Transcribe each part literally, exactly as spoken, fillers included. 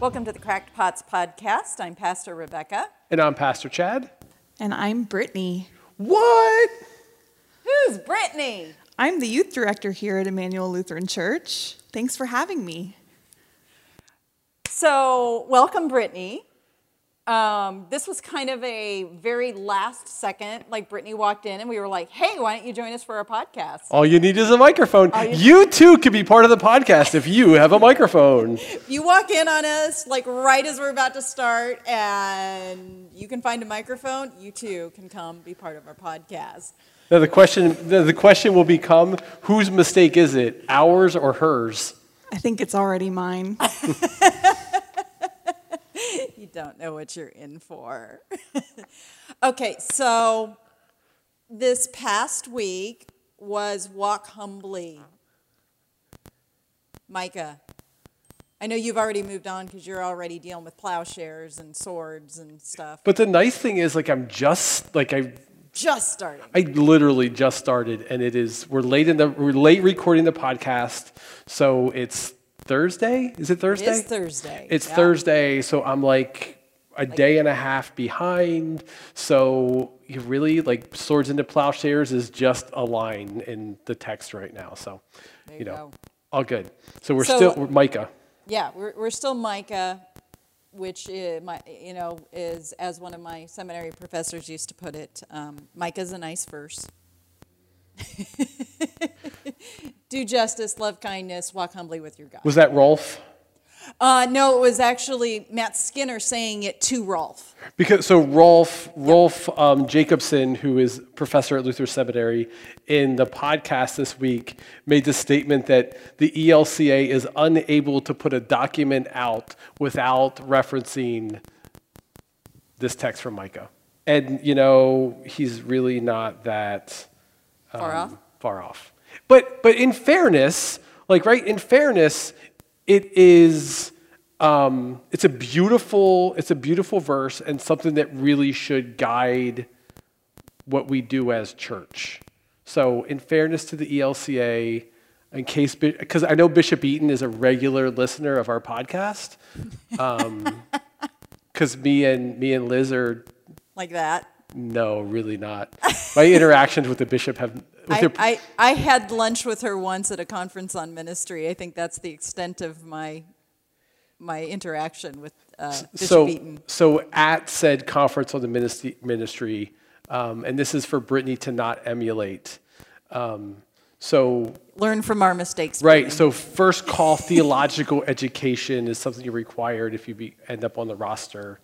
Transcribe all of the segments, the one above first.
Welcome to the Cracked Pots Podcast. I'm Pastor Rebecca. And I'm Pastor Chad. And I'm Brittany. What? Who's Brittany? I'm the youth director here at Emmanuel Lutheran Church. Thanks for having me. So, welcome, Brittany. Um, this was kind of a very last second, like Brittany walked in and we were like, hey, why don't you join us for our podcast? All you need is a microphone. You, you too could be part of the podcast if you have a microphone. You walk in on us like right as we're about to start and you can find a microphone. You too can come be part of our podcast. Now the question, the question will become, whose mistake is it? Ours or hers? I think it's already mine. You don't know what you're in for. Okay, so this past week was Walk Humbly. Micah, I know you've already moved on because you're already dealing with plowshares and swords and stuff. But the nice thing is, like, I'm just, like, I just started. I literally just started, and it is, we're late in the, we're late recording the podcast, so it's Thursday? Is it Thursday? It is Thursday. It's yeah. Thursday, so I'm like a like, day and a half behind. So you really, like, swords into plowshares is just a line in the text right now. So, there you, you know, go. All good. So we're so, still we're Micah. Yeah, we're, we're still Micah, which is, my, you know, is, as one of my seminary professors used to put it, um, Micah's a nice verse. Do justice, love kindness, walk humbly with your God. Was that Rolf? Uh, no, it was actually Matt Skinner saying it to Rolf. Because so Rolf, Rolf um, Jacobson, who is professor at Luther Seminary, in the podcast this week made the statement that the E L C A is unable to put a document out without referencing this text from Micah. And, you know, he's really not that um, far off. Far off. But but in fairness, like right in fairness, it is um, it's a beautiful it's a beautiful verse and something that really should guide what we do as church. So in fairness to the E L C A, in case because I know Bishop Eaton is a regular listener of our podcast, because um, me and me and Liz are like that. No, really not. My interactions with the bishop have. I, I, I had lunch with her once at a conference on ministry. I think that's the extent of my my interaction with uh, Bishop so, Eaton. So at said conference on the ministry, ministry um, and this is for Brittany to not emulate. Um, so learn from our mistakes. Right. Brittany. So first call theological education is something you're required if you be, end up on the roster,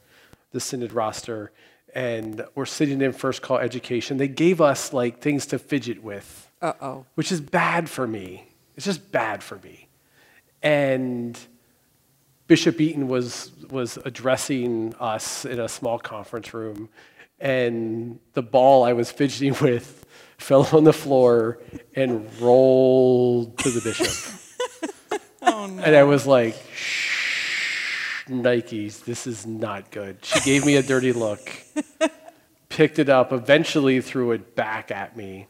the synod roster. And we're sitting in first call education. They gave us like things to fidget with, uh-oh, which is bad for me. It's just bad for me. And Bishop Eaton was was addressing us in a small conference room, and the ball I was fidgeting with fell on the floor and rolled to the bishop. Oh, no. And I was like, shh. Nikes, this is not good. She gave me a dirty look, picked it up, eventually threw it back at me.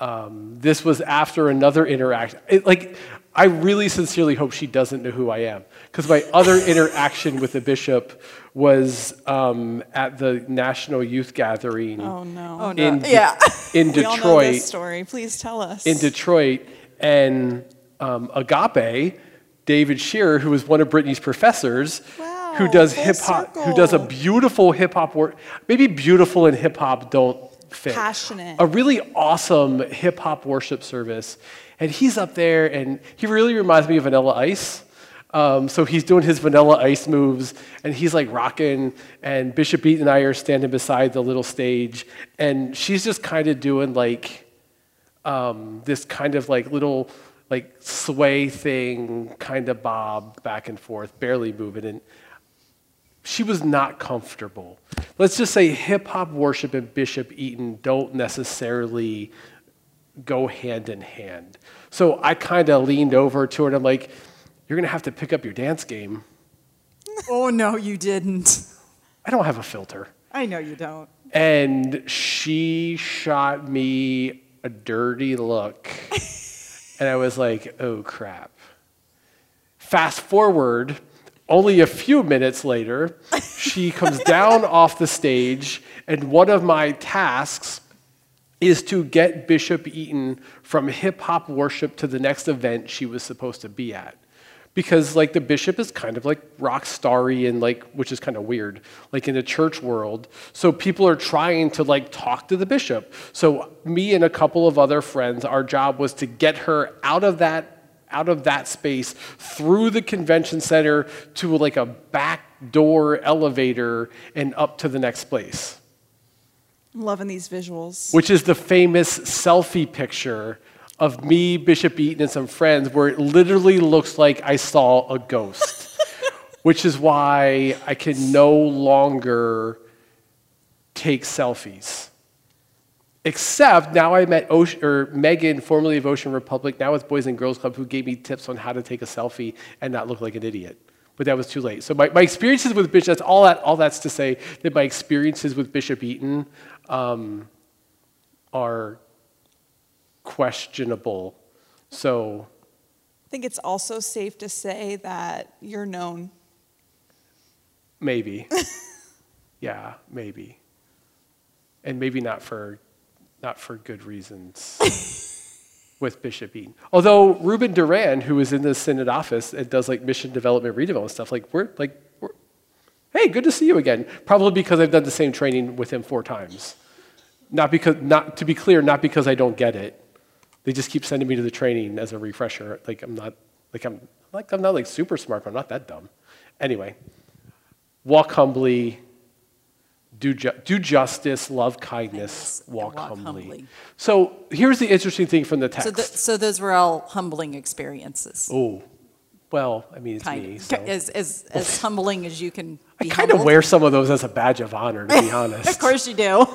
Um, this was after another interaction. It, like, I really sincerely hope she doesn't know who I am, because my other interaction with the bishop was um, at the National Youth Gathering. Oh no! Oh no! In, yeah, in Detroit. We all know this story. Please tell us. In Detroit, and um, Agape. David Shearer, who is one of Brittany's professors, wow, who does hip hop, circle. who does a beautiful hip hop work. Maybe beautiful and hip hop don't fit. Passionate. A really awesome hip hop worship service, and he's up there, and he really reminds me of Vanilla Ice. Um, so he's doing his Vanilla Ice moves, and he's like rocking. And Bishop Eaton and I are standing beside the little stage, and she's just kind of doing like um, this kind of like little. like sway thing, kind of bob back and forth, barely moving. And she was not comfortable. Let's just say hip-hop worship and Bishop Eaton don't necessarily go hand in hand. So I kind of leaned over to her and I'm like, you're going to have to pick up your dance game. Oh, no, you didn't. I don't have a filter. I know you don't. And she shot me a dirty look. And I was like, oh, crap. Fast forward Only a few minutes later, she comes down off the stage, and one of my tasks is to get Bishop Eaton from hip-hop worship to the next event she was supposed to be at. Because like the bishop is kind of like rock starry and like, which is kind of weird, like in the church world. So people are trying to like talk to the bishop. So me and a couple of other friends, our job was to get her out of that out of that space through the convention center to like a back door elevator and up to the next place. I'm loving these visuals. Which is the famous selfie picture of me, Bishop Eaton, and some friends, where it literally looks like I saw a ghost, which is why I can no longer take selfies. Except now I met Ocean, or Megan, formerly of Ocean Republic, now with Boys and Girls Club, who gave me tips on how to take a selfie and not look like an idiot. But that was too late. So my, my experiences with Bishop, that's all, that, all that's to say that my experiences with Bishop Eaton um, are questionable. So I think it's also safe to say that you're known. Maybe. Yeah, maybe. And maybe not for not for good reasons with Bishop Eaton. Although Ruben Duran, who is in the synod office and does like mission development, redevelopment stuff, like we're like we're, hey, good to see you again. Probably because I've done the same training with him four times. Not because not to be clear, not because I don't get it. They just keep sending me to the training as a refresher. Like I'm not, like I'm, like I'm not like super smart, but I'm not that dumb. Anyway, walk humbly, do ju do justice, love kindness, walk, walk humbly. humbly. So here's the interesting thing from the text. So, the, so those were all humbling experiences. Oh, well, I mean, it's kind me. So. As as as humbling as you can. Be I kind humbled. of wear some of those as a badge of honor, to be honest. Of course you do.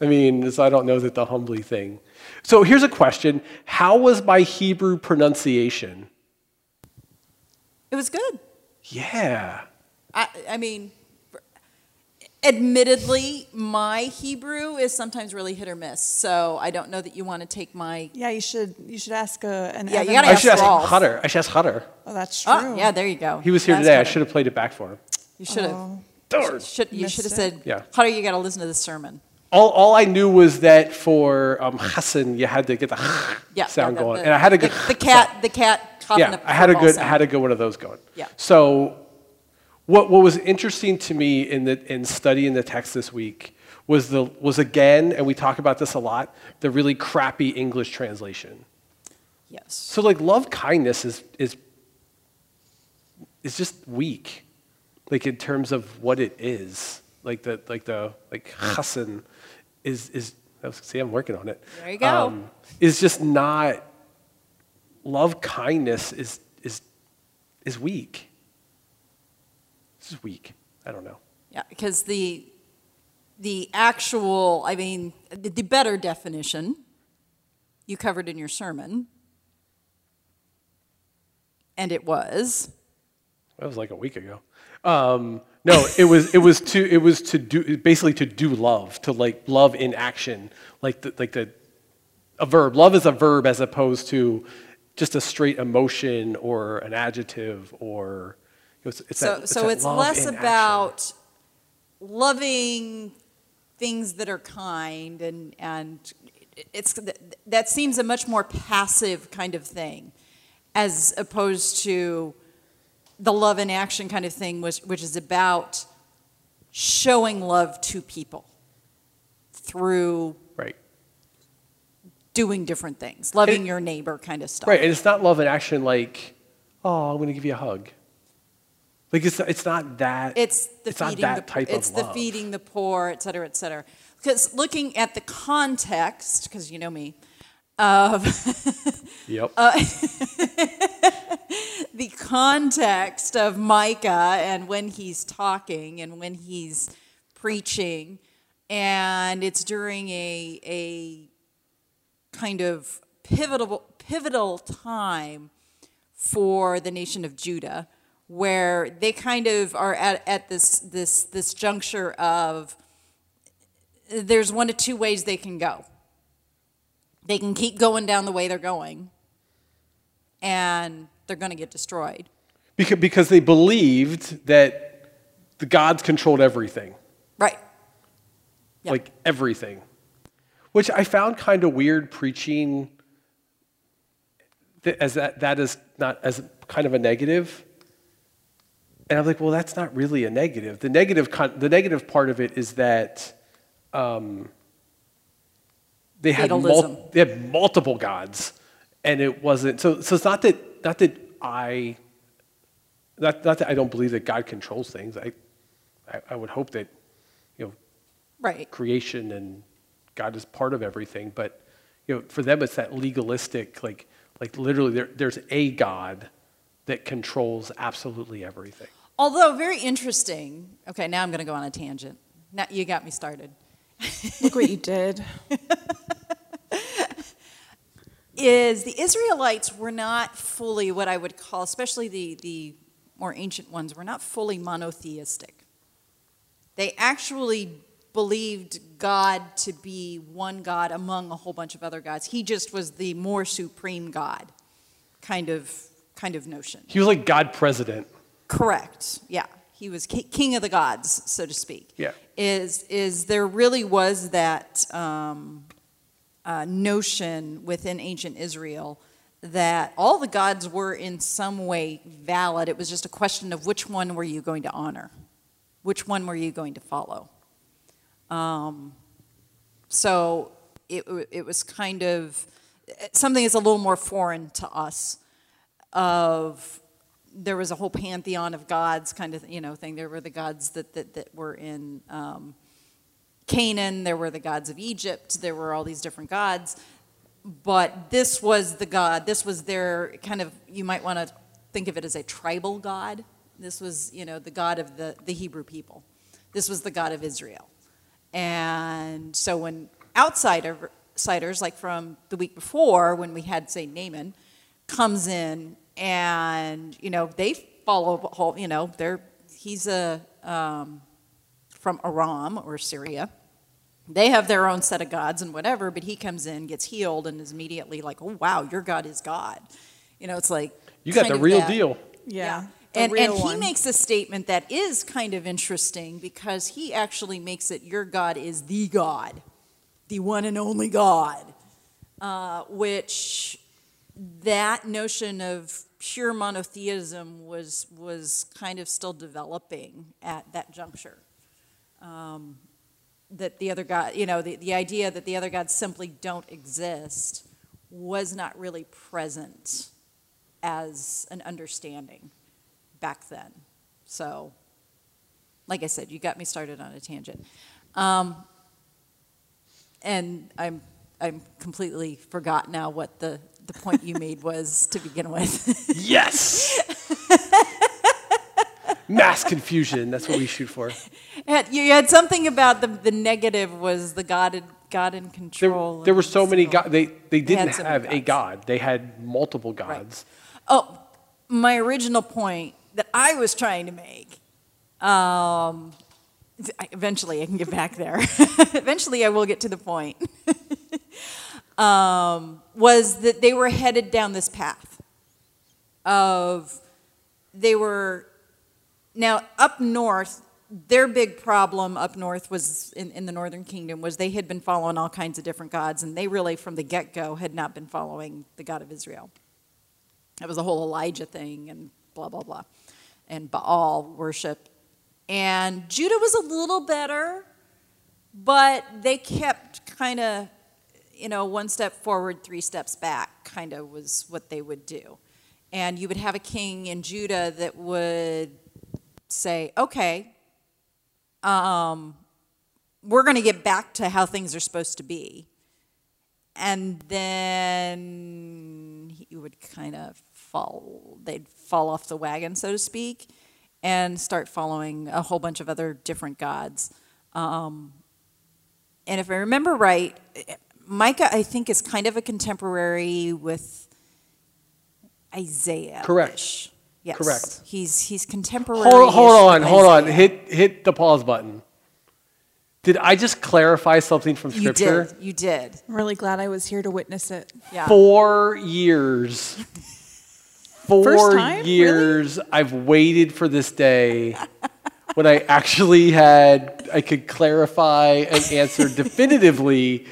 I mean, so I don't know that the humbly thing. So here's a question. How was my Hebrew pronunciation? It was good. Yeah. I, I mean, admittedly, my Hebrew is sometimes really hit or miss. So I don't know that you want to take my... Yeah, you should You should ask a, an... Yeah, you gotta I ask should ask Hutter. I should ask Hutter. Oh, that's true. Oh, yeah, there you go. He was here that's today. Hutter. I should have played it back for him. You should have. Oh. Should, should, you should have said, yeah. Hutter, you got to listen to this sermon. All, all I knew was that for um, Hassan, you had to get the yeah, sound yeah, the, going, the, and I had a good the, the cat, sound. the cat. Yeah, up I had a good, sound. I had a good one of those going. Yeah. So, what what was interesting to me in the in studying the text this week was the was again, and we talk about this a lot, the really crappy English translation. Yes. So like love kindness is is is just weak, like in terms of what it is. Like the like the like Hassan is is see I'm working on it. There you go. Um, is just not love kindness is is is weak. It's just weak. I don't know. Yeah, because the the actual I mean the, the better definition you covered in your sermon, and it was. That was like a week ago. Um, no, it was it was to it was to do basically to do love to like love in action like the, like the a verb. Love is a verb as opposed to just a straight emotion or an adjective or it's, it's so that, it's so that it's less about action. Loving things that are kind and and it's that seems a much more passive kind of thing as opposed to the love in action kind of thing, which, which is about showing love to people through right. doing different things, loving it, your neighbor kind of stuff. Right, and it's not love in action like, oh, I'm going to give you a hug. Like, it's, it's not that, it's the it's feeding not that the, type it's of love. It's the feeding the poor, et cetera, et cetera. Because looking at the context, because you know me, of yep. uh, the context of Micah and when he's talking and when he's preaching, and it's during a a kind of pivotal pivotal time for the nation of Judah, where they kind of are at at this this this juncture of there's one of two ways they can go. They can keep going down the way they're going, and they're going to get destroyed. Because they believed that the gods controlled everything. Right. Yep. Like everything. Which I found kind of weird preaching as that, that is not as kind of a negative. And I'm like, well, that's not really a negative. The negative, the negative part of it is that um, they, had mul- they had multiple gods. And it wasn't, so, so it's not that, not that I... Not, not that I don't believe that God controls things. I, I, I would hope that, you know, right. Creation and God is part of everything. But, you know, for them, it's that legalistic, like, like literally, there, there's a God that controls absolutely everything. Although very interesting. Okay, now I'm going to go on a tangent. Now you got me started. Look what you did. Is the Israelites were not fully what I would call, especially the the more ancient ones, were not fully monotheistic. They actually believed God to be one God among a whole bunch of other gods. He just was the more supreme God kind of kind of notion. He was like God president. Correct, yeah. He was king of the gods, so to speak. Yeah. Is, is there really was that um, uh, notion within ancient Israel that all the gods were in some way valid. It was just a question of which one were you going to honor? Which one were you going to follow? Um, so it, it was kind of something that's a little more foreign to us. Of there was a whole pantheon of gods kind of, you know, thing. There were the gods that, that, that were in um, Canaan. There were the gods of Egypt. There were all these different gods. But this was the God, this was their kind of, you might want to think of it as a tribal God. This was, you know, the God of the, the Hebrew people. This was the God of Israel. And so when outsider, outsiders, like from the week before when we had, say, Naaman, comes in and, you know, they follow, you know, they're, he's a um, from Aram or Syria. They have their own set of gods and whatever, but he comes in, gets healed, and is immediately like, "Oh wow, your God is God." You know, it's like you got the real that. deal. Yeah, yeah. and and one. He makes a statement that is kind of interesting because he actually makes it, "Your God is the God, the one and only God," uh, which that notion of pure monotheism was was kind of still developing at that juncture. Um, that the other God, you know, the, the idea that the other gods simply don't exist was not really present as an understanding back then. So, like I said, you got me started on a tangent. Um, and I'm I'm completely forgot now what the, the point you made was to begin with. Yes! Mass confusion, that's what we shoot for. You had something about the, the negative was the God, God in control. There, there were so many gods. They, they didn't they have a God. They had multiple gods. Right. Oh, my original point that I was trying to make, um, eventually I can get back there. Eventually I will get to the point. um, was that they were headed down this path of they were... Now, up north, their big problem up north was in, in the northern kingdom was they had been following all kinds of different gods, and they really, from the get-go, had not been following the God of Israel. That was the whole Elijah thing and blah, blah, blah, and Baal worship. And Judah was a little better, but they kept kind of, you know, one step forward, three steps back kind of was what they would do. And you would have a king in Judah that would... say, okay, um, we're going to get back to how things are supposed to be. And then he would kind of fall, they'd fall off the wagon, so to speak, and start following a whole bunch of other different gods. Um, and if I remember right, Micah, I think, is kind of a contemporary with Isaiah. Correct. Yes. Correct. He's he's contemporary. Hold, hold on, hold on. Hit hit the pause button. Did I just clarify something from Scripture? You did. You did. I'm really glad I was here to witness it. Yeah. Four years. Four time, years really? I've waited for this day when I actually had, I could clarify an answer definitively.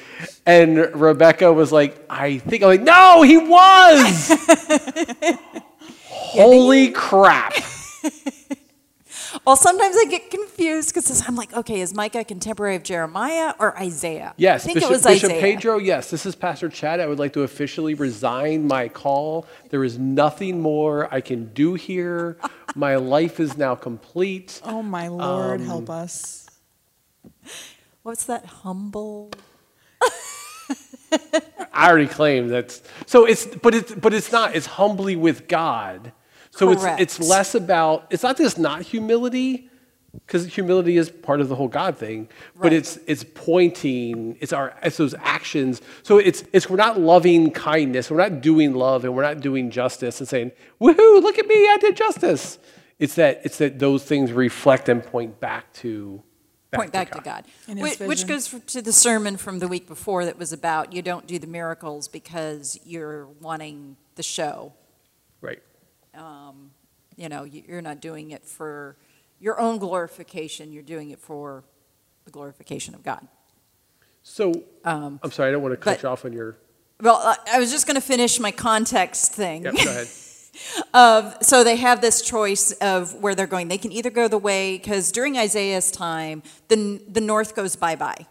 And Rebecca was like, I think, I'm like, no, he was! Holy crap. Well, sometimes I get confused because I'm like, okay, is Micah a contemporary of Jeremiah or Isaiah? Yes, I think Bishop, it was Bishop Isaiah. Pedro, yes, this is Pastor Chad. I would like to officially resign my call. There is nothing more I can do here. My life is now complete. Oh, my Lord, um, help us. What's that humble? I already claimed that's, so it's, but it's, but it's not, it's humbly with God. So Correct. it's it's less about, it's not just not humility, because humility is part of the whole God thing, right. but it's it's pointing, it's our it's those actions. So it's it's we're not loving kindness, we're not doing love, and we're not doing justice and saying, woohoo, look at me, I did justice. It's that it's that those things reflect and point back to back point to back God. to God. And His vision. Which goes to the sermon from the week before that was about you don't do the miracles because you're wanting the show. Right. Um, you know, you're not doing it for your own glorification. You're doing it for the glorification of God. So, um, I'm sorry, I don't want to cut but, you off on your... Well, I was just going to finish my context thing. Yep, go ahead. um, so they have this choice of where they're going. They can either go the way, because during Isaiah's time, the, the north goes bye-bye.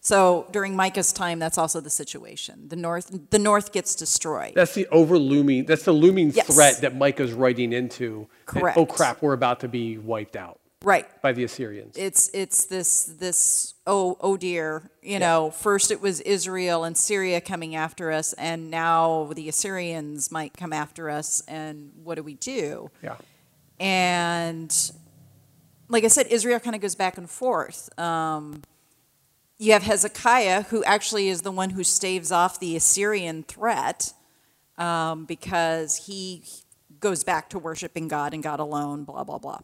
So during Micah's time, that's also the situation. The north, the north gets destroyed. That's the overlooming. That's the looming yes. threat that Micah's writing into. Correct. That, oh crap! We're about to be wiped out. Right. By the Assyrians. It's it's this this oh oh dear. You yeah. know, first it was Israel and Syria coming after us, and now the Assyrians might come after us. And what do we do? Yeah. And like I said, Israel kind of goes back and forth. Um, You have Hezekiah, who actually is the one who staves off the Assyrian threat um, because he goes back to worshiping God and God alone, blah, blah, blah.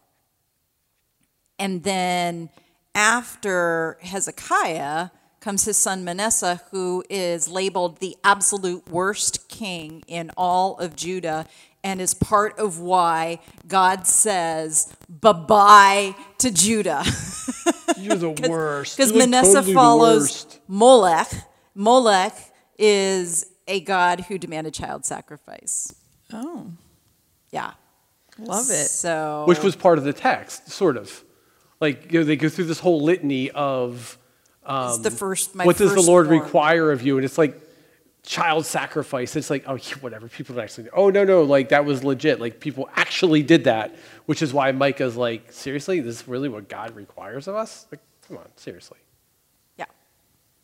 And then after Hezekiah comes his son Manasseh, who is labeled the absolute worst king in all of Judah and is part of why God says bye-bye to Judah. You're the Cause, worst. Because Manasseh totally follows Molech. Molech is a god who demanded child sacrifice. Oh. Yeah. Love it. So, which was part of the text, sort of. Like, you know, they go through this whole litany of um, it's the first, my what does the Lord born. require of you? And it's like, child sacrifice. It's like, oh, whatever. People don't actually, oh, no, no. Like, that was legit. Like, people actually did that, which is why Micah's like, seriously? This is really what God requires of us? Like, come on, seriously. Yeah.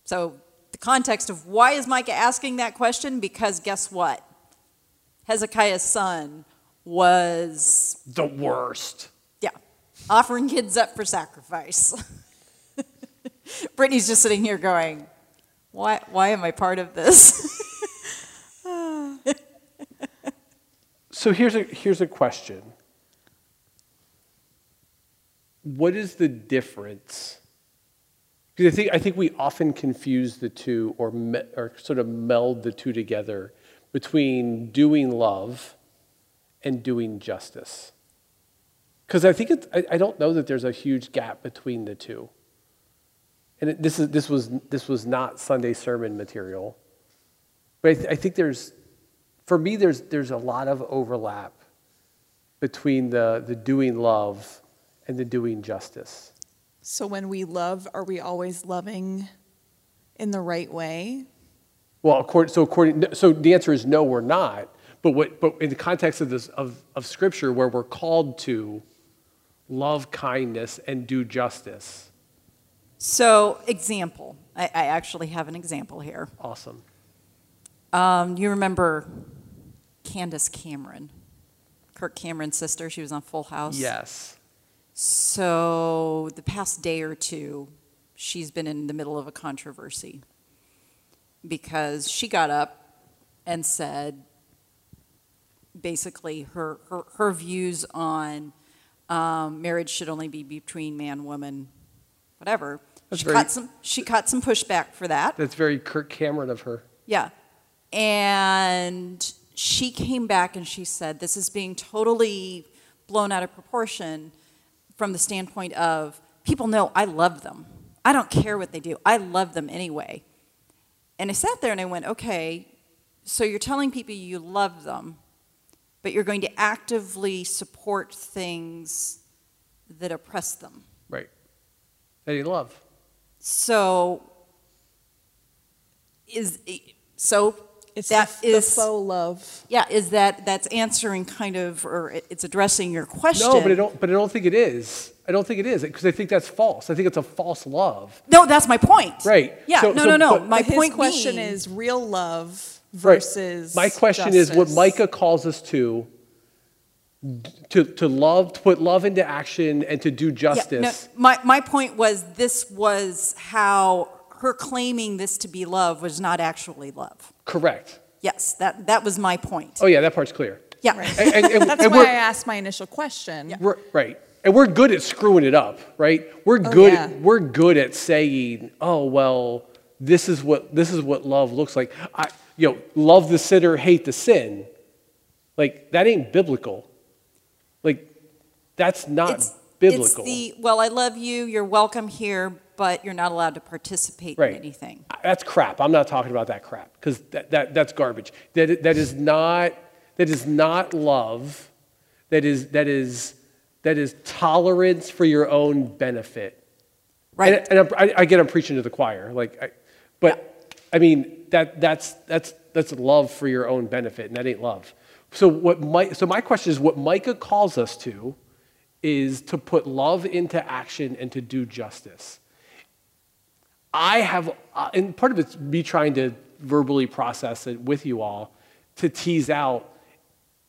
So, the context of why is Micah asking that question? Because guess what? Hezekiah's son was the worst. Yeah. Offering kids up for sacrifice. Brittany's just sitting here going, Why, why am I part of this? So here's a, here's a question. What is the difference? Because I think, I think we often confuse the two or, me, or sort of meld the two together between doing love and doing justice. Because I think it's, I, I don't know that there's a huge gap between the two. And it, this is this was this was not Sunday sermon material, but I, th- I think there's, for me, there's there's a lot of overlap between the the doing love and the doing justice. So when we love, are we always loving in the right way? Well, according, so according so the answer is no, we're not. But what but in the context of this of, of Scripture, where we're called to love kindness and do justice. So, example. I, I actually have an example here. Awesome. Um, you remember Candace Cameron, Kirk Cameron's sister. She was on Full House. Yes. So, the past day or two, she's been in the middle of a controversy because she got up and said, basically, her, her, her views on um, marriage should only be between man, woman, whatever. That's she very, caught some. She caught some pushback for that. That's very Kirk Cameron of her. Yeah, and she came back and she said, this is being totally blown out of proportion from the standpoint of, people know I love them. I don't care what they do. I love them anyway. And I sat there and I went, okay, so you're telling people you love them, but you're going to actively support things that oppress them. Right. That you love. So, is, so it's that the, is... the faux love. Yeah, is that, that's answering kind of, or it's addressing your question. No, but I don't, but I don't think it is. I don't think it is, because I think that's false. I think it's a false love. No, that's my point. Right. Yeah, so, no, so, no, no, no. My point question being, is real love versus right. My question justice. Is what Micah calls us to, to, to love, to put love into action and to do justice. Yeah, no, my, my point was this was how her claiming this to be love was not actually love. Correct. Yes, that, that was my point. Oh, yeah, that part's clear. Yeah. Right. And, and, and, that's and why I asked my initial question. Yeah. We're, right. And we're good at screwing it up, right? We're oh, good. Yeah. At, we're good at saying, "Oh well, this is what this is what love looks like." I, you know, love the sinner, hate the sin. Like that ain't biblical. Like that's not it's, biblical. It's the well, I love you. You're welcome here, but you're not allowed to participate right. in anything. That's crap. I'm not talking about that crap because that, that that's garbage. That that is not that is not love. That is that is. That is tolerance for your own benefit, right? And, and I, I get I'm preaching to the choir, like, I, but yeah. I mean that that's that's that's love for your own benefit, and that ain't love. So what my so my question is, what Micah calls us to, is to put love into action and to do justice. I have, and part of it's me trying to verbally process it with you all, to tease out.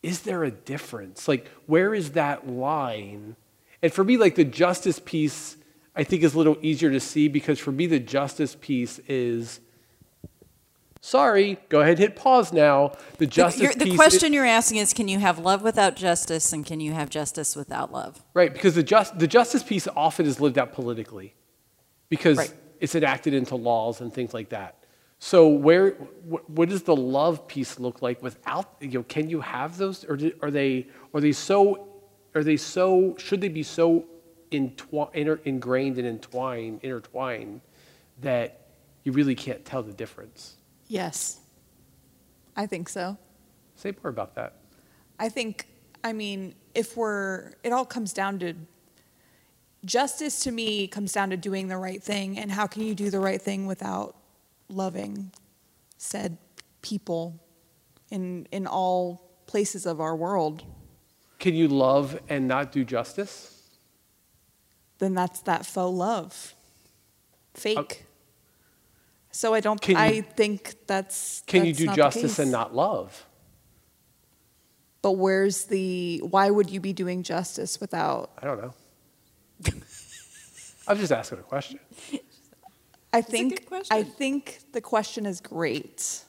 Is there a difference? Like, where is that line? And for me, like, the justice piece, I think, is a little easier to see because for me, the justice piece is, sorry, go ahead and hit pause now. The justice the, piece... The question is, you're asking is, can you have love without justice and can you have justice without love? Right, because the, just, the justice piece often is lived out politically because right. it's enacted into laws and things like that. So where, what does the love piece look like without, you know, can you have those, or do, are they, are they so, are they so, should they be so entwi- inter- ingrained and entwined, intertwined that you really can't tell the difference? Yes, I think so. Say more about that. I think, I mean, if we're, it all comes down to, justice to me comes down to doing the right thing, and how can you do the right thing without loving said people in in all places of our world. Can you love and not do justice? Then that's that faux love. Fake. Uh, so I don't, I you, think that's Can that's you do not justice and not love? But where's the, why would you be doing justice without? I don't know. I'm just asking a question. I think I think the question is great,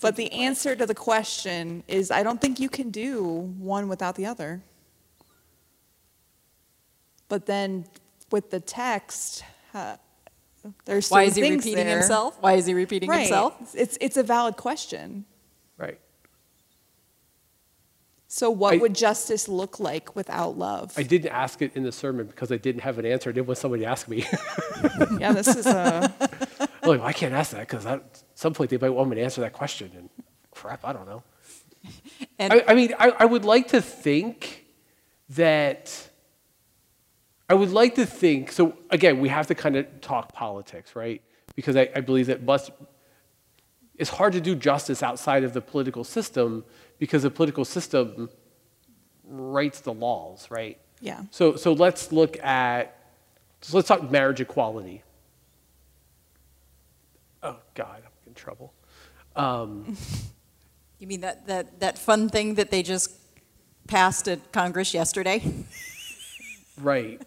but the answer to the question is I don't think you can do one without the other. But then with the text, uh, there's why is he repeating there. himself? Why is he repeating right. himself? It's it's a valid question. Right. So what I, would justice look like without love? I didn't ask it in the sermon because I didn't have an answer. I didn't want somebody to ask me. yeah, this is a... Look, I can't ask that because at some point they might want me to answer that question. And crap, I don't know. And I, I mean, I, I would like to think that... I would like to think... So again, we have to kind of talk politics, right? Because I, I believe that must... It's hard to do justice outside of the political system because the political system writes the laws, right? Yeah. So so let's look at, so let's talk marriage equality. Oh God, I'm in trouble. Um, you mean that, that, that fun thing that they just passed at Congress yesterday? right.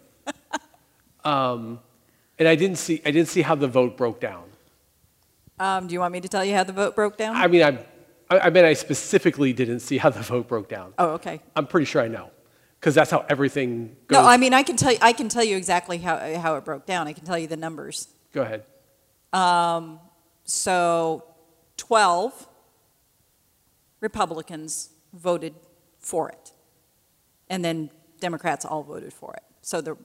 Um, and I didn't see I didn't see how the vote broke down. Um, do you want me to tell you how the vote broke down? I mean, I'm, I, I mean, I specifically didn't see how the vote broke down. Oh, okay. I'm pretty sure I know, because that's how everything goes. No, I mean, I can tell you, I can tell you exactly how how it broke down. I can tell you the numbers. Go ahead. Um, so, twelve Republicans voted for it. And then Democrats all voted for it. So the,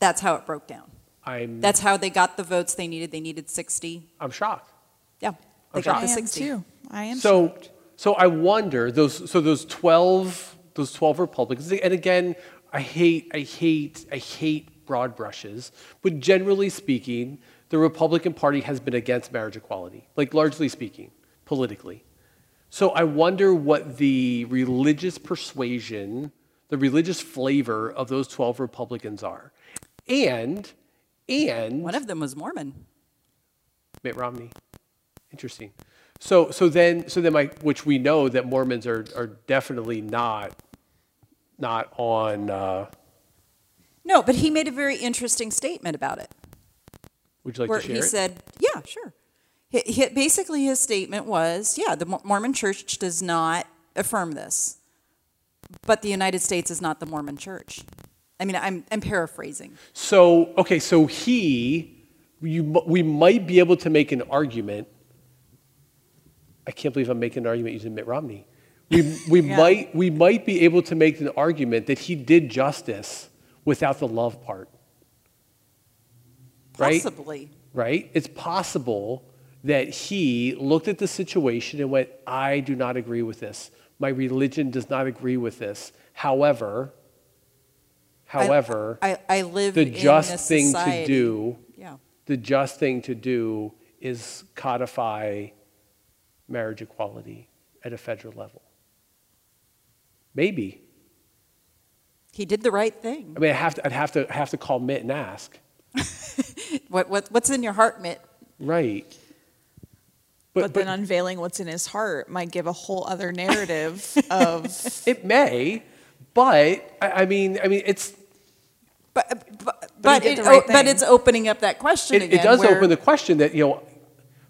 that's how it broke down. I'm, that's how they got the votes they needed. They needed sixty. I'm shocked. Yeah, they I'm got shocked. the sixty. I am too. I am so, shocked. So I wonder, those, so those twelve, those twelve Republicans, and again, I hate, I hate, I hate broad brushes, but generally speaking, the Republican Party has been against marriage equality, like largely speaking, politically. So I wonder what the religious persuasion, the religious flavor of those twelve Republicans are. And, and... One of them was Mormon. Mitt Romney. Interesting. So, so then, so then my, which we know that Mormons are, are definitely not, not on... Uh, no, but he made a very interesting statement about it. Would you like where to share he it? said, yeah, sure. He, he, basically, his statement was, yeah, the Mormon Church does not affirm this, but the United States is not the Mormon Church. I mean, I'm, I'm paraphrasing. So, okay, so he, you, we might be able to make an argument. I can't believe I'm making an argument using Mitt Romney. We, we, yeah. might, we might be able to make an argument that he did justice without the love part. Right? Possibly. Right? It's possible that he looked at the situation and went, I do not agree with this. My religion does not agree with this. However, however, I, I, I live the just in a thing society. to do, yeah. the just thing to do is codify marriage equality at a federal level. Maybe. He did the right thing. I mean, I have to, I'd have to, I have to call Mitt and ask. what, what, what's in your heart, Mitt? Right. But, but, but then unveiling what's in his heart might give a whole other narrative of... It may, but I, I mean, I mean, it's... But but, but, it, right but it's opening up that question it, again. It does where... open the question that, you know,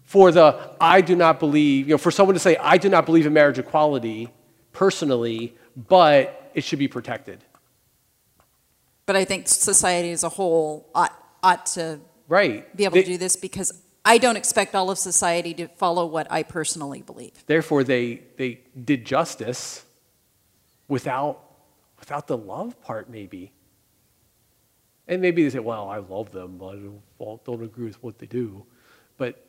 for the I do not believe, you know, for someone to say, I do not believe in marriage equality personally, but it should be protected. But I think society as a whole ought, ought to... Right. Be able they, to do this because I don't expect all of society to follow what I personally believe. Therefore, they they did justice without without the love part, maybe. And maybe they say, "Well, I love them, but I don't, don't agree with what they do." But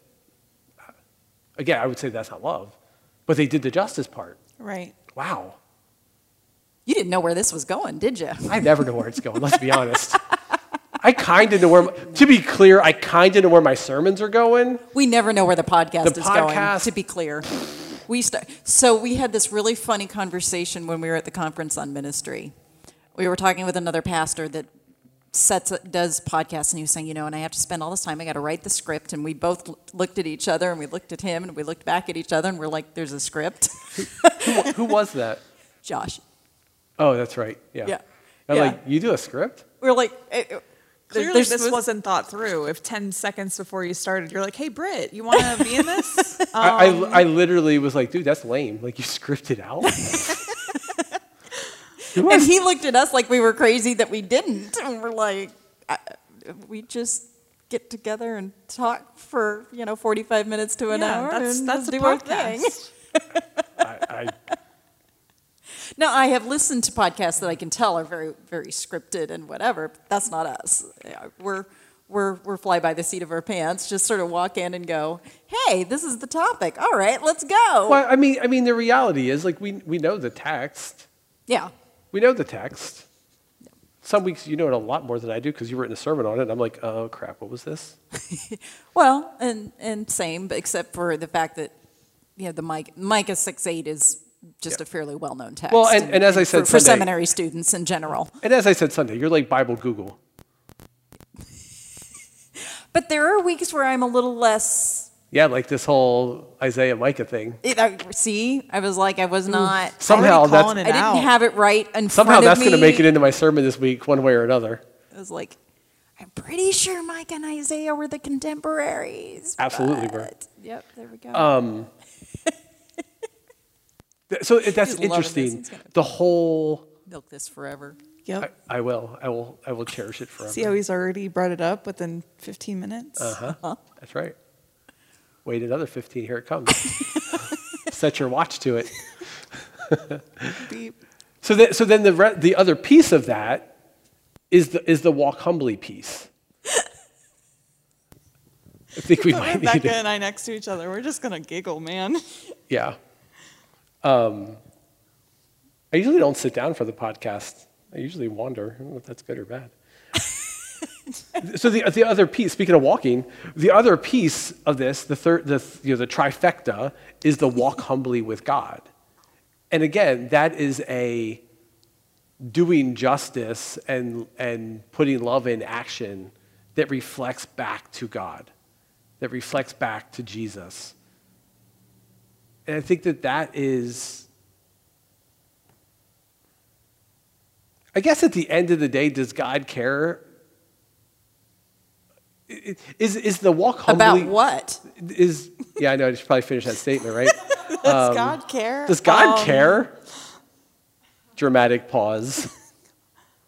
again, I would say that's not love. But they did the justice part. Right. Wow. You didn't know where this was going, did you? I never know where it's going. Let's be honest. I kind of know where, my, to be clear, I kind of know where my sermons are going. We never know where the podcast the is podcast. going, to be clear. We start, So we had this really funny conversation when we were at the conference on ministry. We were talking with another pastor that sets does podcasts, and he was saying, you know, and I have to spend all this time, I got to write the script, and we both looked at each other, and we looked at him, and we looked back at each other, and we're like, there's a script. who, who was that? Josh. Oh, that's right, yeah. yeah. I'm yeah. like, you do a script? We're like... It, it, Clearly There's, this wasn't thought through. If ten seconds before you started, you're like, hey, Britt, you want to be in this? Um, I, I, I literally was like, dude, that's lame. Like, you scripted out? And he looked at us like we were crazy that we didn't. And we're like, I, we just get together and talk for, you know, forty-five minutes to an yeah, hour. That's, and that's a podcast. I, I, Now, I have listened to podcasts that I can tell are very, very scripted and whatever. But that's not us. We're, we're, we're fly by the seat of our pants, just sort of walk in and go, hey, this is the topic. All right, let's go. Well, I mean, I mean, the reality is, like, we, we know the text. Yeah. We know the text. Yeah. Some weeks you know it a lot more than I do because you've written a sermon on it, and I'm like, oh, crap, what was this? Well, and, and same, except for the fact that, you know, the Micah six eight is... Just yeah. a fairly well-known text. Well, and, and, and as I said, for, Sunday, for seminary students in general. And as I said Sunday, you're like Bible Google. But there are weeks where I'm a little less. Yeah, like this whole Isaiah Micah thing. It, I, see, I was like, I was Ooh, not. Somehow that's. I didn't out. have it right. In somehow front that's going to make it into my sermon this week, one way or another. I was like, I'm pretty sure Micah and Isaiah were the contemporaries. Absolutely, but, Bert. Yep, there we go. Um. So that's interesting. The whole milk this forever. Yep. I, I will. I will. I will cherish it forever. See how he's already brought it up within fifteen minutes. Uh huh. Uh-huh. That's right. Wait another fifteen. Here it comes. Set your watch to it. Beep. So, that, so then the re the other piece of that is the is the walk humbly piece. I think we might Rebecca need it. and I next to each other. We're just gonna giggle, man. Yeah. Um, I usually don't sit down for the podcast. I usually wander. I don't know if that's good or bad. So the the other piece, speaking of walking, the other piece of this, the third, the you know, the trifecta is the walk humbly with God, and again, that is a doing justice and and putting love in action that reflects back to God, that reflects back to Jesus, and I think that that is. I guess at the end of the day, does God care? Is, is the walk humbly... About what? Is, yeah, I know, I should probably finish that statement, right? Does um, God care? Does God um, care? Dramatic pause.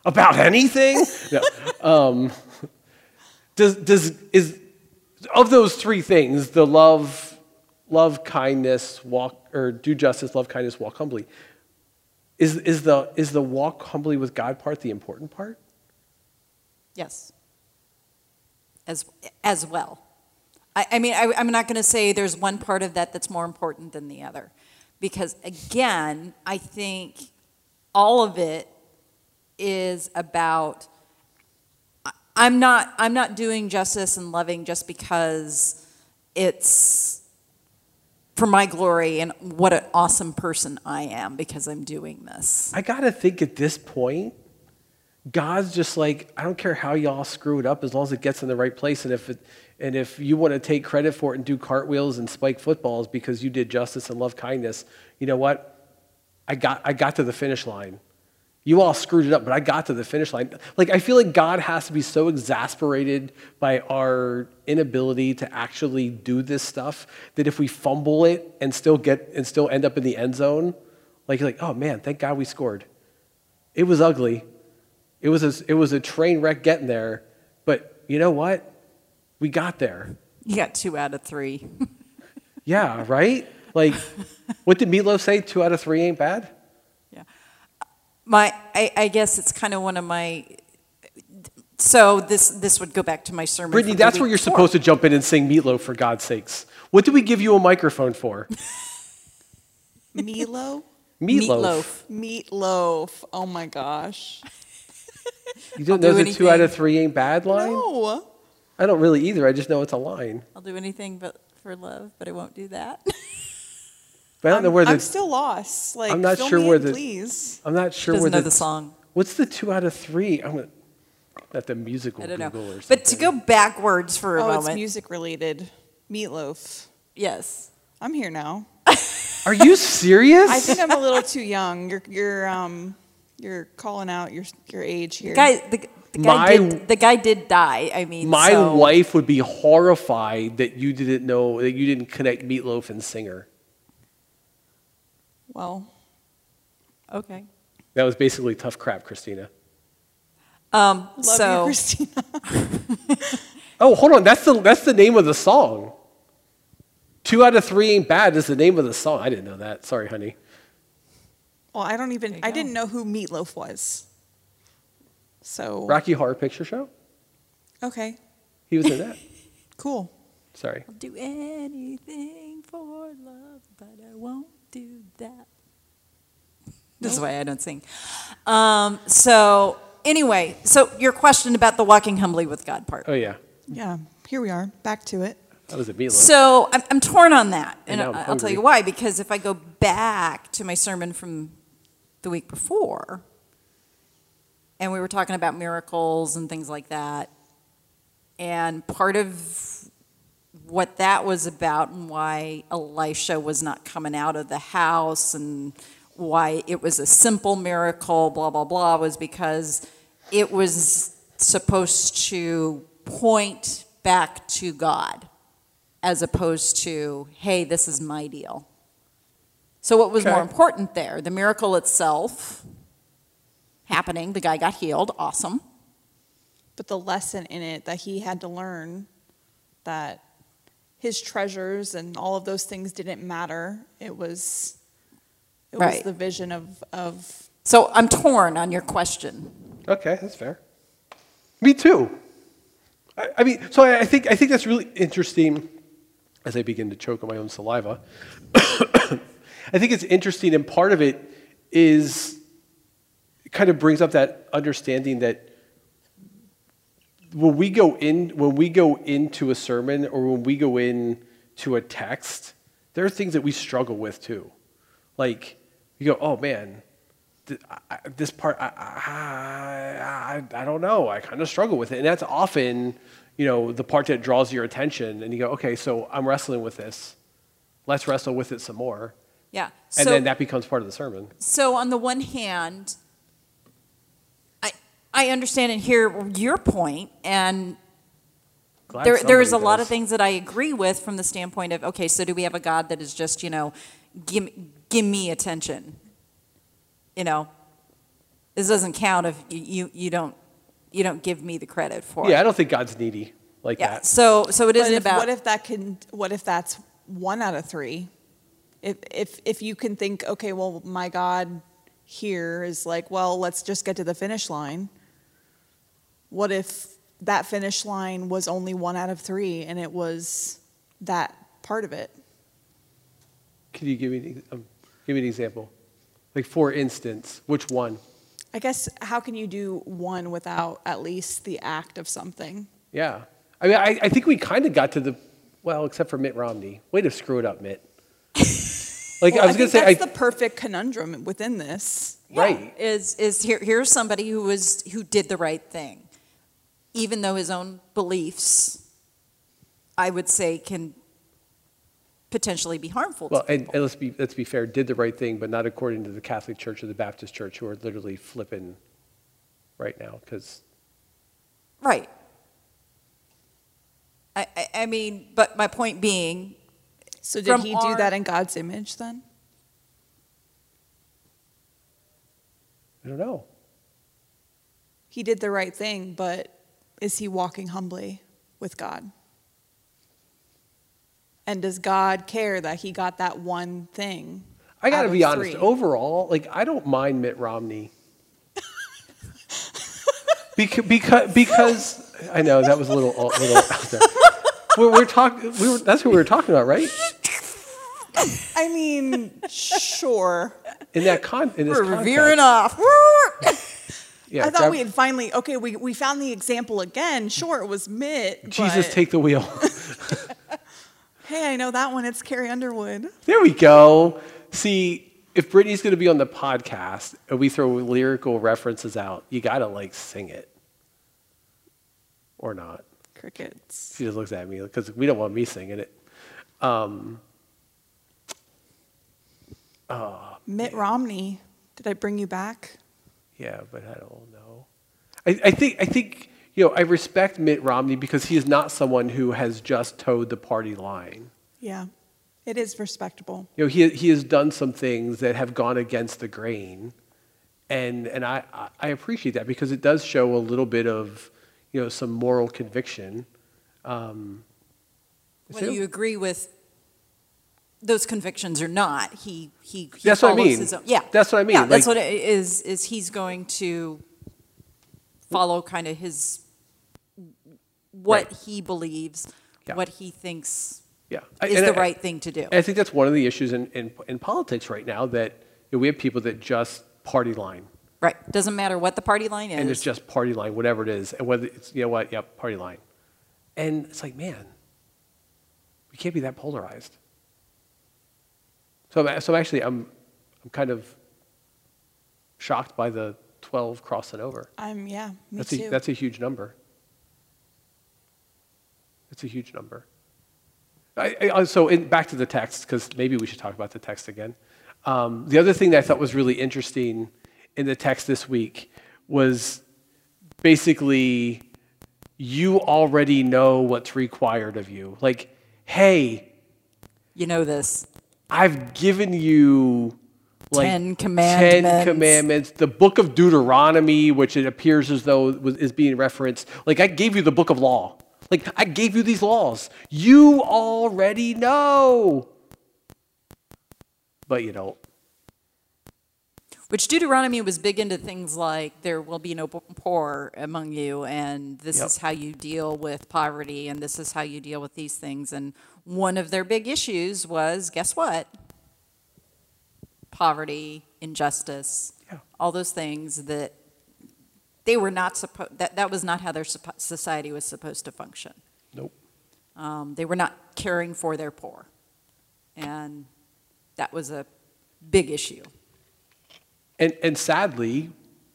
About anything? No. Um, does, does, is, of those three things, the love, love, kindness, walk, or do justice, love, kindness, walk humbly, is, is, the, is the walk humbly with God part the important part? Yes. As, as well. I, I mean, I, I'm not going to say there's one part of that that's more important than the other. Because, again, I think all of it is about, I'm not, I'm not doing justice and loving just because it's for my glory and what an awesome person I am because I'm doing this. I got to think at this point, God's just like, I don't care how y'all screw it up as long as it gets in the right place. And if, it, and if you want to take credit for it and do cartwheels and spike footballs because you did justice and love kindness, you know what? I got, I got to the finish line. You all screwed it up, but I got to the finish line. Like, I feel like God has to be so exasperated by our inability to actually do this stuff that if we fumble it and still get and still end up in the end zone, like, you're like, oh man, thank God we scored. It was ugly. It was, a, it was a train wreck getting there, but you know what? We got there. You got two out of three. Yeah, right? Like, what did Meatloaf say? Two out of three ain't bad? Yeah. My, I, I guess it's kind of one of my, so this, this would go back to my sermon. Brittany, that's where you're before. supposed to jump in and sing Meatloaf, for God's sakes. What did we give you a microphone for? Meatloaf? Meatloaf. Meatloaf. Oh, my gosh. You didn't know the two out of three ain't bad line? No. I don't really either. I just know it's a line. I'll do anything but for love, but I won't do that. But I don't I'm, know where the... I'm still lost. Like, I'm not sure where the... Please. I'm not sure where the... She doesn't know the song. What's the two out of three? I'm going to... That the musical Google know. or something. But to go backwards for a oh, moment. Oh, it's music related. Meatloaf. Yes. I'm here now. Are you serious? I think I'm a little too young. You're... you're um... You're calling out your your age here. The guy, the, the, guy my, did, the guy did die. I mean, my so. wife would be horrified that you didn't know that you didn't connect Meatloaf and Singer. Well, okay. That was basically tough crap, Christina. Um, Love so. you, Christina. Oh, hold on. That's the that's the name of the song. Two out of three ain't bad is the name of the song. I didn't know that. Sorry, honey. Well, I don't even, I go. didn't know who Meatloaf was. So. Rocky Horror Picture Show? Okay. He was in that. Cool. Sorry. I'll do anything for love, but I won't do that. This nope. is why I don't sing. Um, so, anyway, so your question about the walking humbly with God part. Oh, yeah. Yeah, here we are, back to it. That was a Meatloaf. So, I'm, I'm torn on that, and, and I'll tell you why, because if I go back to my sermon from the week before, and we were talking about miracles and things like that, and part of what that was about and why Elisha was not coming out of the house and why it was a simple miracle, blah, blah, blah, was because it was supposed to point back to God, as opposed to, hey, this is my deal. So what was okay. more important there? The miracle itself happening, the guy got healed, awesome. But the lesson in it that he had to learn that his treasures and all of those things didn't matter. It was It right. was the vision of, of... So I'm torn on your question. Okay, that's fair. Me too. I, I mean, so I, I think I think that's really interesting as I begin to choke on my own saliva. I think it's interesting, and part of it is, it kind of brings up that understanding that when we go in, when we go into a sermon or when we go in to a text, there are things that we struggle with too. Like, you go, oh man, th I, this part, I, I, I, I don't know. I kind of struggle with it. And that's often, you know, the part that draws your attention. And you go, okay, so I'm wrestling with this. Let's wrestle with it some more. Yeah. So, and then that becomes part of the sermon. So on the one hand, I, I understand and hear your point, and there, there's a does. lot of things that I agree with from the standpoint of, okay, so do we have a God that is just, you know, give, give me attention? You know, this doesn't count if you, you, you don't you don't give me the credit for yeah, it. Yeah, I don't think God's needy like yeah. that. So so it but isn't if, about what if that can what if that's one out of three? If if if you can think, okay, well, my God here is like, well, let's just get to the finish line. What if that finish line was only one out of three and it was that part of it? Could you give me um, give me an example? Like, for instance, which one? I guess, how can you do one without at least the act of something? Yeah. I mean, I, I think we kind of got to the, well, except for Mitt Romney. Way to screw it up, Mitt. Like, well, I was going to say... That's I, the perfect conundrum within this. Yeah, right. Is, is here, here's somebody who, was, who did the right thing, even though his own beliefs, I would say, can... potentially be harmful well, to and, and let's be let's be fair, did the right thing, but not according to the Catholic Church or the Baptist Church, who are literally flipping right now because right I, I I mean but my point being, so did he our, do that in God's image then? I don't know. He did the right thing, but is he walking humbly with God? And does God care that he got that one thing? I got to be honest. Overall, like, I don't mind Mitt Romney. because, because, because, I know, that was a little, a little out there. We're, we're talking, we were, that's who we were talking about, right? I mean, sure. In that con, in this we're context. Veering off. Yeah, I thought we had finally, okay, we, we found the example again. Sure, it was Mitt. Jesus, but... take the wheel. Hey, I know that one. It's Carrie Underwood. There we go. See, if Brittany's going to be on the podcast and we throw lyrical references out, you got to, like, sing it. Or not. Crickets. She just looks at me because we don't want me singing it. Um, oh, Mitt man. Romney. Did I bring you back? Yeah, but I don't know. I, I think... I think You know, I respect Mitt Romney because he is not someone who has just towed the party line. Yeah, it is respectable. You know, he he has done some things that have gone against the grain, and and I I appreciate that because it does show a little bit of, you know, some moral conviction. Um, Whether so, you agree with those convictions or not, he he, he that's follows what I mean. His own. Yeah, that's what I mean. Yeah, that's like, what it is. Is he's going to follow kind of his. What right. he believes, yeah. what he thinks yeah. is and the I, right thing to do. I think that's one of the issues in, in, in politics right now, that you know, we have people that just party line. Right. Doesn't matter what the party line is. And it's just party line, whatever it is. And whether it's, you know what, yep, party line. And it's like, man, we can't be that polarized. So, so actually, I'm, I'm kind of shocked by the twelve crossing over. Um, yeah, me that's too. A, that's a huge number. It's a huge number. I, I, so in, back to the text, because maybe we should talk about the text again. Um, the other thing that I thought was really interesting in the text this week was basically, you already know what's required of you. Like, hey. You know this. I've given you like ten commandments. Ten commandments. The book of Deuteronomy, which it appears as though was, is being referenced. Like, I gave you the book of law. Like, I gave you these laws. You already know. But you don't. which Deuteronomy was big into things like there will be no poor among you, and this yep. is how you deal with poverty, and this is how you deal with these things. And one of their big issues was, guess what? Poverty, injustice, yeah. all those things that they were not supposed, that, that was not how their society was supposed to function. Nope. Um, they were not caring for their poor. And that was a big issue. And, and sadly,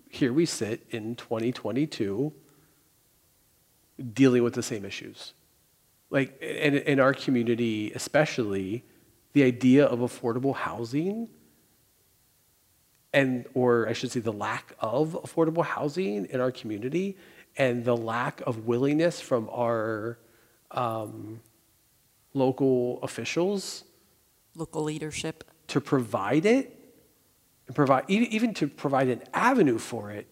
here we sit in twenty twenty-two dealing with the same issues. Like, in, in our community especially, the idea of affordable housing and, or I should say the lack of affordable housing in our community and the lack of willingness from our um, local officials, local leadership, to provide it, and provide even to provide an avenue for it,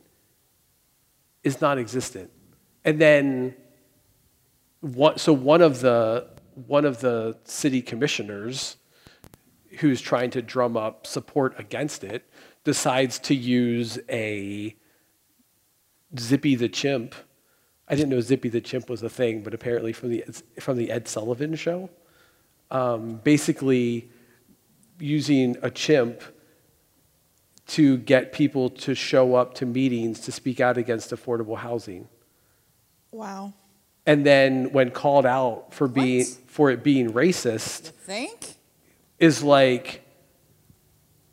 is non-existent. And then, what, so one of the one of the city commissioners, who's trying to drum up support against it, decides to use a Zippy the Chimp. I didn't know Zippy the Chimp was a thing, but apparently from the from the Ed Sullivan show, um, basically. Using a chimp to get people to show up to meetings to speak out against affordable housing. Wow. And then when called out for being what? for it being racist, you think? Is like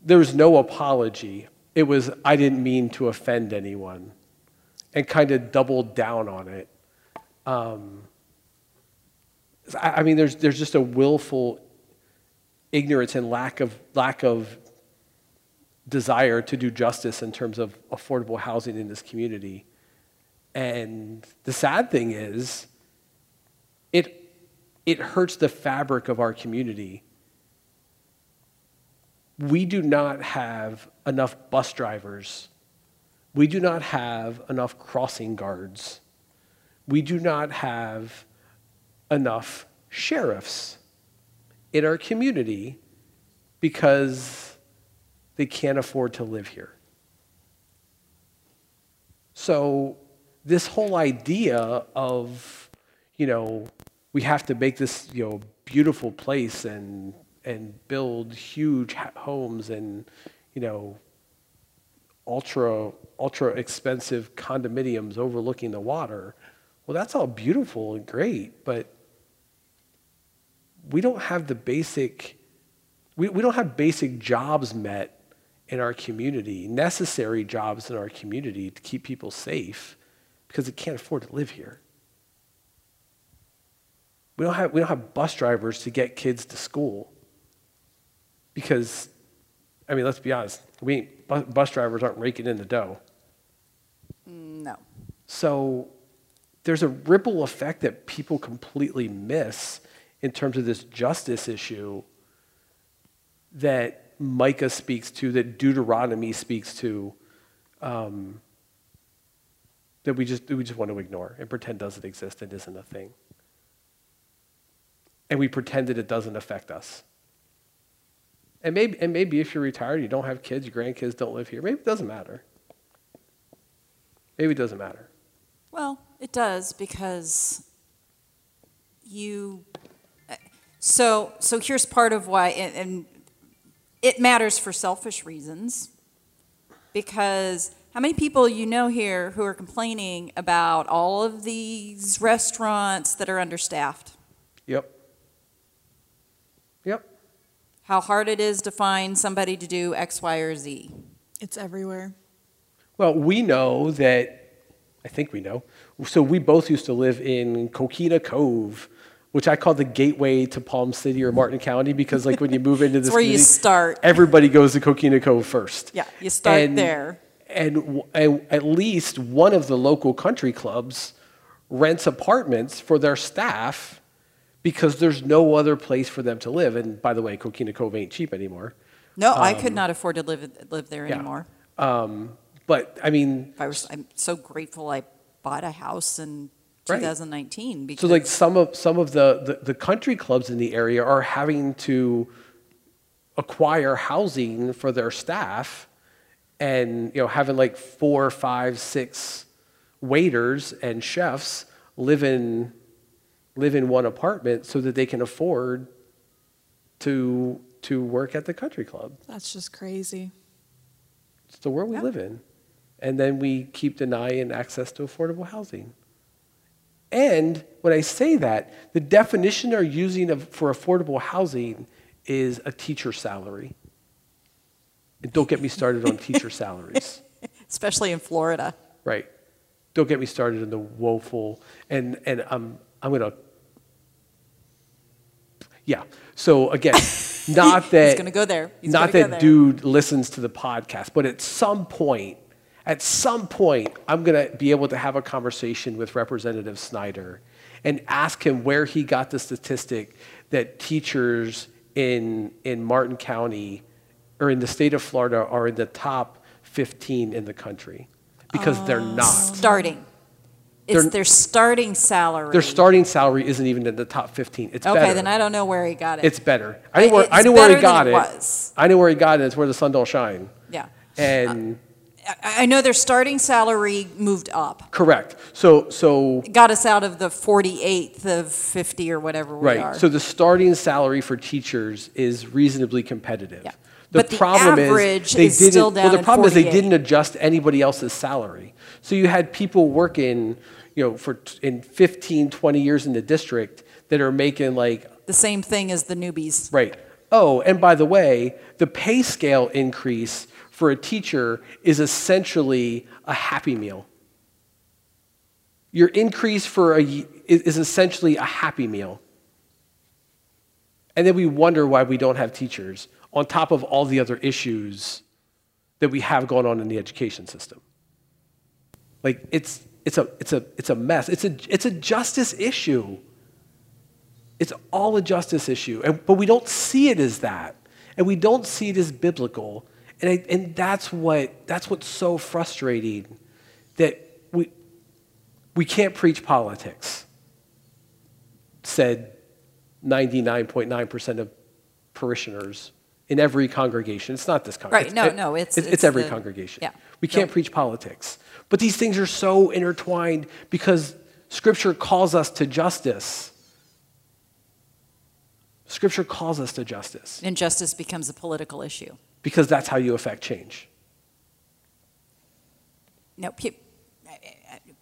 there was no apology. It was, I didn't mean to offend anyone, and kind of doubled down on it. Um, I, I mean, there's there's just a willful ignorance and lack of lack of desire to do justice in terms of affordable housing in this community. And the sad thing is, it it hurts the fabric of our community. We do not have enough bus drivers. We do not have enough crossing guards. We do not have enough sheriffs in our community because they can't afford to live here. So this whole idea of, you know, we have to make this, you know, beautiful place and and build huge homes and, you know, ultra ultra expensive condominiums overlooking the water. Well, that's all beautiful and great, but we don't have the basic, we, we don't have basic jobs met in our community, necessary jobs in our community to keep people safe because they can't afford to live here. We don't have, we don't have bus drivers to get kids to school because, I mean, let's be honest, we ain't, bus, bus drivers aren't raking in the dough. No. So there's a ripple effect that people completely miss in terms of this justice issue that Micah speaks to, that Deuteronomy speaks to, um, that we just, we just want to ignore and pretend doesn't exist and isn't a thing. And we pretend that it doesn't affect us. And maybe, and maybe if you're retired, you don't have kids, your grandkids don't live here, maybe it doesn't matter. Maybe it doesn't matter. Well, it does because you... So, so here's part of why, and, and it matters for selfish reasons, because how many people you know here who are complaining about all of these restaurants that are understaffed? Yep. Yep. How hard it is to find somebody to do X, Y, or Z. It's everywhere. Well, we know that, I think we know, so we both used to live in Coquina Cove, which I call the gateway to Palm City or Martin County, because like when you move into this where community, you start. Everybody goes to Coquina Cove first. Yeah, you start and, there. And, w and at least one of the local country clubs rents apartments for their staff because there's no other place for them to live. And by the way, Coquina Cove ain't cheap anymore. No, um, I could not afford to live live there yeah. anymore. Um, but I mean, if I was, I'm so grateful I bought a house and. twenty nineteen. Because so like some of some of the, the, the country clubs in the area are having to acquire housing for their staff and, you know, having like four, five, six waiters and chefs live in live in one apartment so that they can afford to to work at the country club. That's just crazy. It's the world we yeah. live in. And then we keep denying access to affordable housing. And when I say that, the definition they're using of, for affordable housing is a teacher salary. And don't get me started on teacher salaries. Especially in Florida. Right. Don't get me started on the woeful, and, and I'm, I'm going to, yeah. So again, not that, He's gonna go there. He's not that go there. Dude listens to the podcast, but at some point, At some point, I'm going to be able to have a conversation with Representative Snyder and ask him where he got the statistic that teachers in, in Martin County or in the state of Florida are in the top fifteen in the country, because uh, they're not. Starting. It's they're, their starting salary. Their starting salary isn't even in the top fifteen. It's okay, better. Okay, then I don't know where he got it. It's better. I know where, I know where he got it. it. Was. I know where he got it. It's where the sun don't shine. Yeah. And... Uh, I know their starting salary moved up. Correct. So, so it got us out of the forty-eighth of fifty or whatever we right. are. Right. So the starting salary for teachers is reasonably competitive. Yeah. The but problem the average is, they is didn't, still down. Well, the problem is they didn't adjust anybody else's salary. So you had people working, you know, for in fifteen, twenty years in the district that are making like the same thing as the newbies. Right. Oh, and by the way, the pay scale increase for a teacher is essentially a happy meal. Your increase for a is essentially a happy meal. And then we wonder why we don't have teachers on top of all the other issues that we have going on in the education system. Like it's it's a it's a it's a mess. It's a it's a justice issue. It's all a justice issue. And, but we don't see it as that. And we don't see it as biblical. And, I, and that's what that's what's so frustrating, that we we can't preach politics, said ninety-nine point nine percent of parishioners in every congregation. It's not this congregation. Right, it's, no, no. It's, it's, it's, it's every the, congregation. Yeah. We can't no. preach politics. But these things are so intertwined because Scripture calls us to justice. Scripture calls us to justice. And justice becomes a political issue. Because that's how you affect change. No,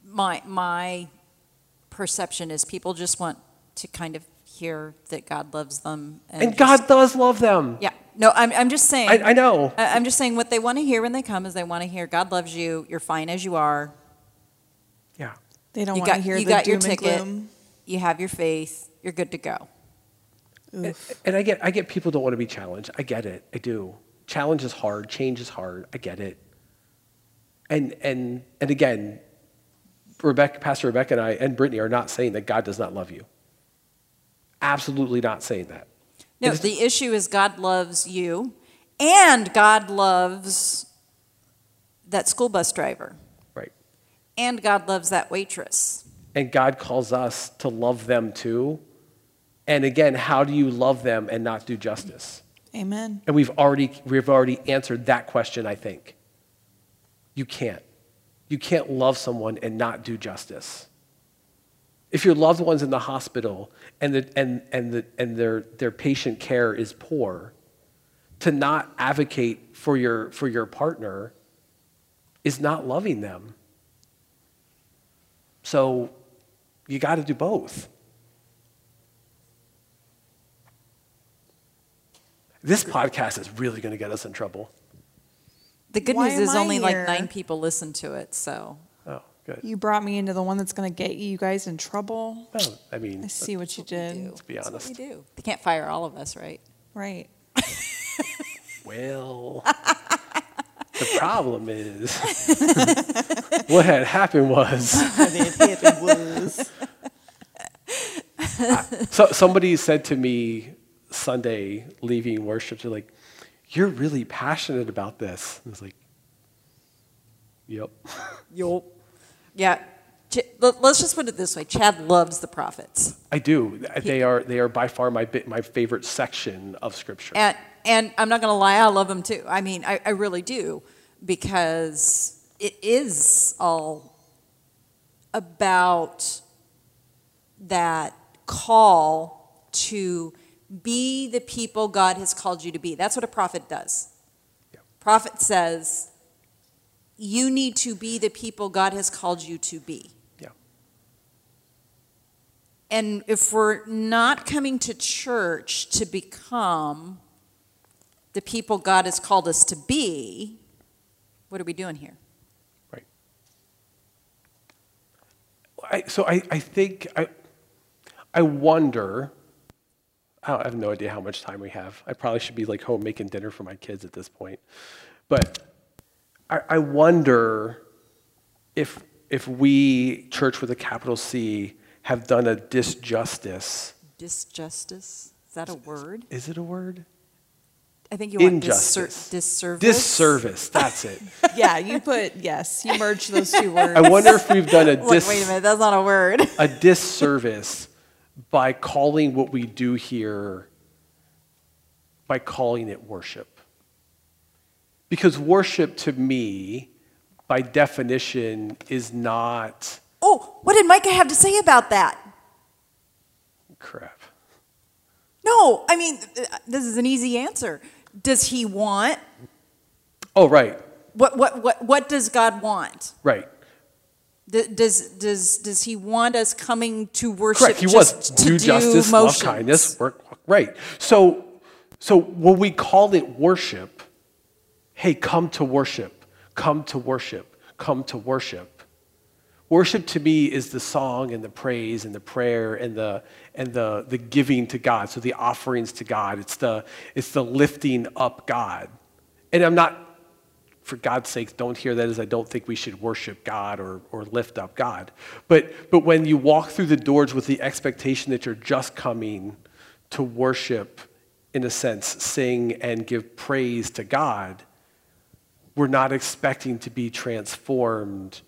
my my perception is people just want to kind of hear that God loves them, and, and just, God does love them. Yeah, no, I'm I'm just saying. I, I know. I, I'm just saying what they want to hear when they come is they want to hear God loves you. You're fine as you are. Yeah. They don't want to hear the doom and gloom. You got your ticket. You have your faith. You're good to go. And, and I get I get people don't want to be challenged. I get it. I do. Challenge is hard. Change is hard. I get it. And and and again, Rebecca, Pastor Rebecca and I and Brittany are not saying that God does not love you. Absolutely not saying that. No, the issue is God loves you, and God loves that school bus driver. Right. And God loves that waitress. And God calls us to love them too. And again, how do you love them and not do justice? Amen. And we've already we've already answered that question, I think. You can't. You can't love someone and not do justice. If your loved one's in the hospital and the, and and the, and their their patient care is poor, to not advocate for your for your partner is not loving them. So you got to do both. This podcast is really going to get us in trouble. The good Why news is I only here? Like nine people listen to it, so. Oh, good. You brought me into the one that's going to get you guys in trouble. Oh, I mean. I see what you did. What Let's be honest. That's what we do. They can't fire all of us, right? Right. Well, the problem is what had happened was. What had happened was. I, so, somebody said to me, Sunday leaving worship, they're like, "You're really passionate about this." And I was like, "Yep, yep, yeah." Ch let's just put it this way: Chad loves the prophets. I do. He, they are they are by far my my favorite section of Scripture. And and I'm not going to lie, I love them too. I mean, I, I really do. because it is all about that call to be the people God has called you to be. That's what a prophet does. Yep. Prophet says, you need to be the people God has called you to be. Yeah. And if we're not coming to church to become the people God has called us to be, what are we doing here? Right. I, so I, I think, I, I wonder, I, don't, I have no idea how much time we have. I probably should be like home making dinner for my kids at this point. But I, I wonder if, if we, church with a capital C, have done a disjustice. Disjustice? Is that a word? Is, is it a word? I think you want disser- disservice. Disservice, that's it. Yeah, you put, yes, you merge those two words. I wonder if we've done a dis- Wait a minute, that's not a word. A disservice by calling what we do here, by calling it worship. Because worship to me, by definition, is not... Oh, what did Micah have to say about that? Crap. No, I mean, this is an easy answer. Does he want? Oh, right. What what what what does God want? Right. D- does does does he want us coming to worship? Correct. He wants do justice, motions. Love, kindness, work. Right. So so when we call it worship, hey, come to worship, come to worship, come to worship. Worship to me is the song and the praise and the prayer and the and the the giving to God. So the offerings to God. It's the it's the lifting up God. And I'm not, for God's sake, don't hear that as I don't think we should worship God or or lift up God. But but when you walk through the doors with the expectation that you're just coming to worship, in a sense, sing and give praise to God, we're not expecting to be transformed.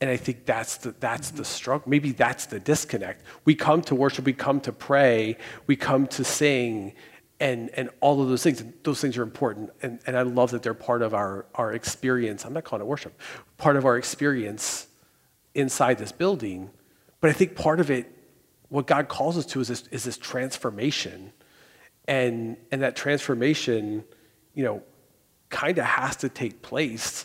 And I think that's the, that's mm-hmm. the struggle. Maybe that's the disconnect. We come to worship, we come to pray, we come to sing, and, and all of those things. And those things are important. And, and I love that they're part of our, our experience. I'm not calling it worship. Part of our experience inside this building. But I think part of it, what God calls us to is this, is this transformation. And, and that transformation, you know, kind of has to take place.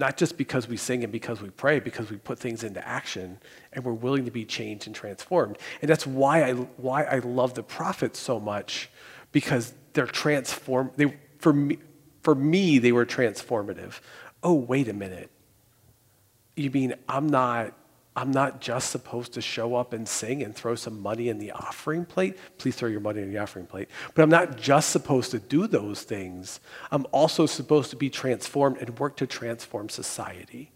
Not just because we sing and because we pray, because we put things into action and we're willing to be changed and transformed. And that's why I why I love the prophets so much, because they're transform. They for me for me they were transformative. Oh, wait a minute. You mean I'm not I'm not just supposed to show up and sing and throw some money in the offering plate? Please throw your money in the offering plate. But I'm not just supposed to do those things. I'm also supposed to be transformed and work to transform society.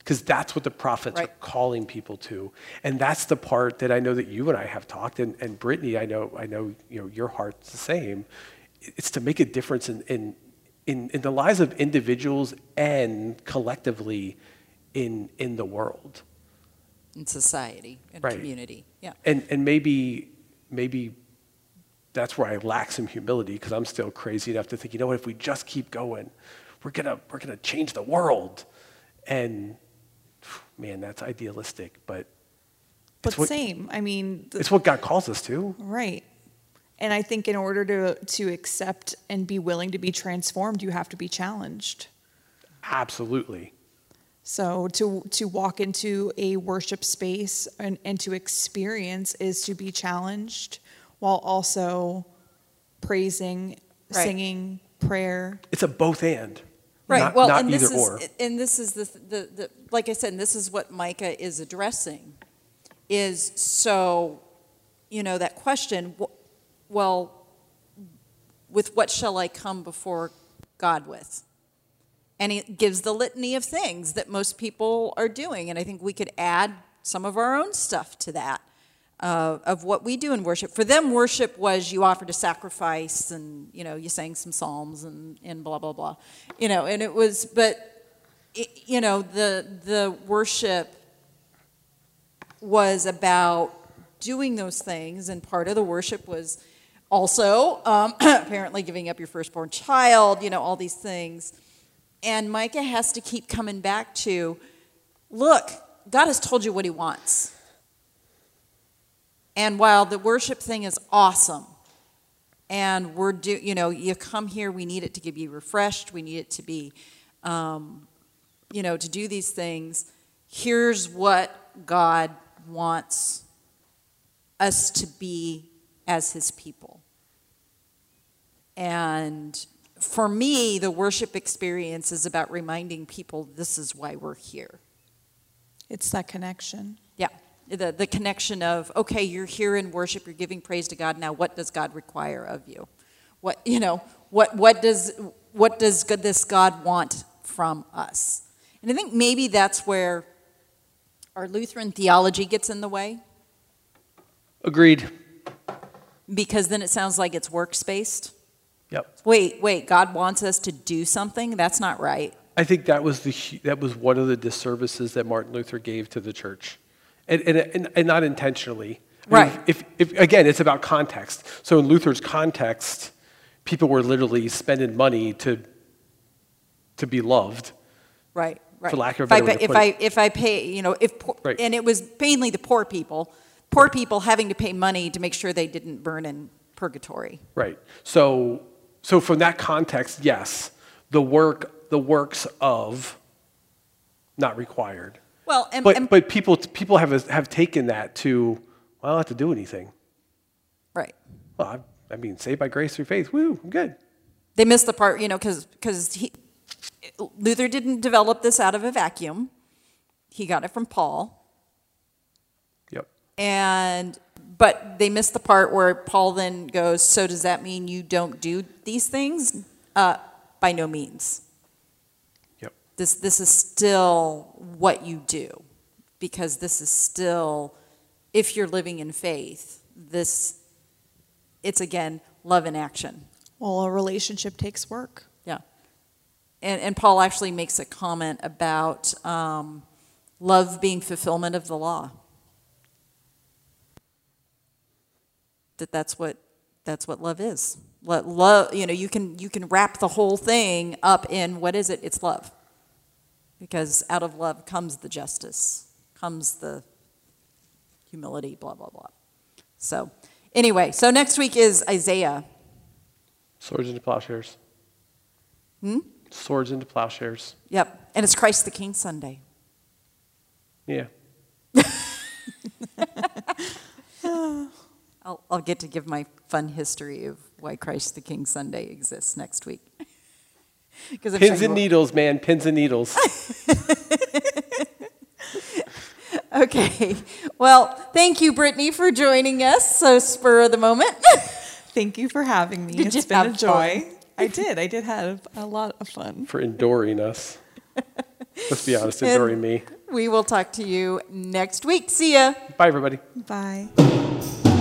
Because that's what the prophets right. are calling people to. And that's the part that I know that you and I have talked, and, and Brittany, I know I know you know your heart's the same. It's to make a difference in in, in, in the lives of individuals and collectively in in the world. In society and right. community, yeah, and and maybe maybe that's where I lack some humility, because I'm still crazy enough to think, you know what, if we just keep going, we're gonna we're gonna change the world, and man, that's idealistic, but but what, same. I mean, the, it's what God calls us to, right? And I think in order to to accept and be willing to be transformed, you have to be challenged. Absolutely. So to to walk into a worship space and, and to experience is to be challenged while also praising, right. singing, prayer. It's a both and, right? Not, well, not and either this is, or. And this is the, the the like I said, and this is what Micah is addressing. Is so, you know, that question. Well, with what shall I come before God with? And it gives the litany of things that most people are doing. And I think we could add some of our own stuff to that, uh, of what we do in worship. For them, worship was you offered a sacrifice and, you know, you sang some psalms and, and blah, blah, blah. You know, and it was, but, it, you know, the the worship was about doing those things. And part of the worship was also um, apparently giving up your firstborn child, you know, all these things. And Micah has to keep coming back to, look, God has told you what he wants. And while the worship thing is awesome, and we're do, you know, you come here, we need it to be refreshed, we need it to be, um, you know, to do these things. Here's what God wants us to be as his people. And for me, the worship experience is about reminding people this is why we're here. It's that connection. Yeah. The, the connection of, okay, you're here in worship, you're giving praise to God. Now, what does God require of you? What, you know, what, what does, what does God, this God want from us? And I think maybe that's where our Lutheran theology gets in the way. Agreed. Because then it sounds like it's works-based. Yep. Wait, wait, God wants us to do something? That's not right. I think that was the that was one of the disservices that Martin Luther gave to the church. And, and, and, and not intentionally. I right. Mean, if, if, again, it's about context. So in Luther's context, people were literally spending money to to be loved. Right, right. For lack of a better way to put it. If I pay, you know, if poor, right. And it was mainly the poor people, poor right. people having to pay money to make sure they didn't burn in purgatory. Right. So so from that context, yes, the work the works of not required. Well, and, but, and, but people people have have taken that to, well, I don't have to do anything. Right. Well, I, I mean, saved by grace through faith. Woo, I'm good. They missed the part, you know, because because he Luther didn't develop this out of a vacuum. He got it from Paul. Yep. And but they missed the part where Paul then goes, so does that mean you don't do these things? Uh, by no means. This this is still what you do, because this is still, if you're living in faith, this, it's again, love in action. Well, a relationship takes work. Yeah. And and Paul actually makes a comment about um, love being fulfillment of the law. That that's what that's what love is. Let love, you know, you can you can wrap the whole thing up in what is it? It's love. Because out of love comes the justice, comes the humility, blah, blah, blah. So anyway, so next week is Isaiah. Swords into plowshares. Hmm? Swords into plowshares. Yep. And it's Christ the King Sunday. Yeah. I'll, I'll get to give my fun history of why Christ the King Sunday exists next week. Pins and we'll... needles, man. Pins and needles. Okay. Well, thank you, Brittany, for joining us. So spur of the moment. Thank you for having me. Did it's been a joy. Fun? I did. I did have a lot of fun. For enduring us. Let's be honest, enduring me. We will talk to you next week. See ya. Bye, everybody. Bye.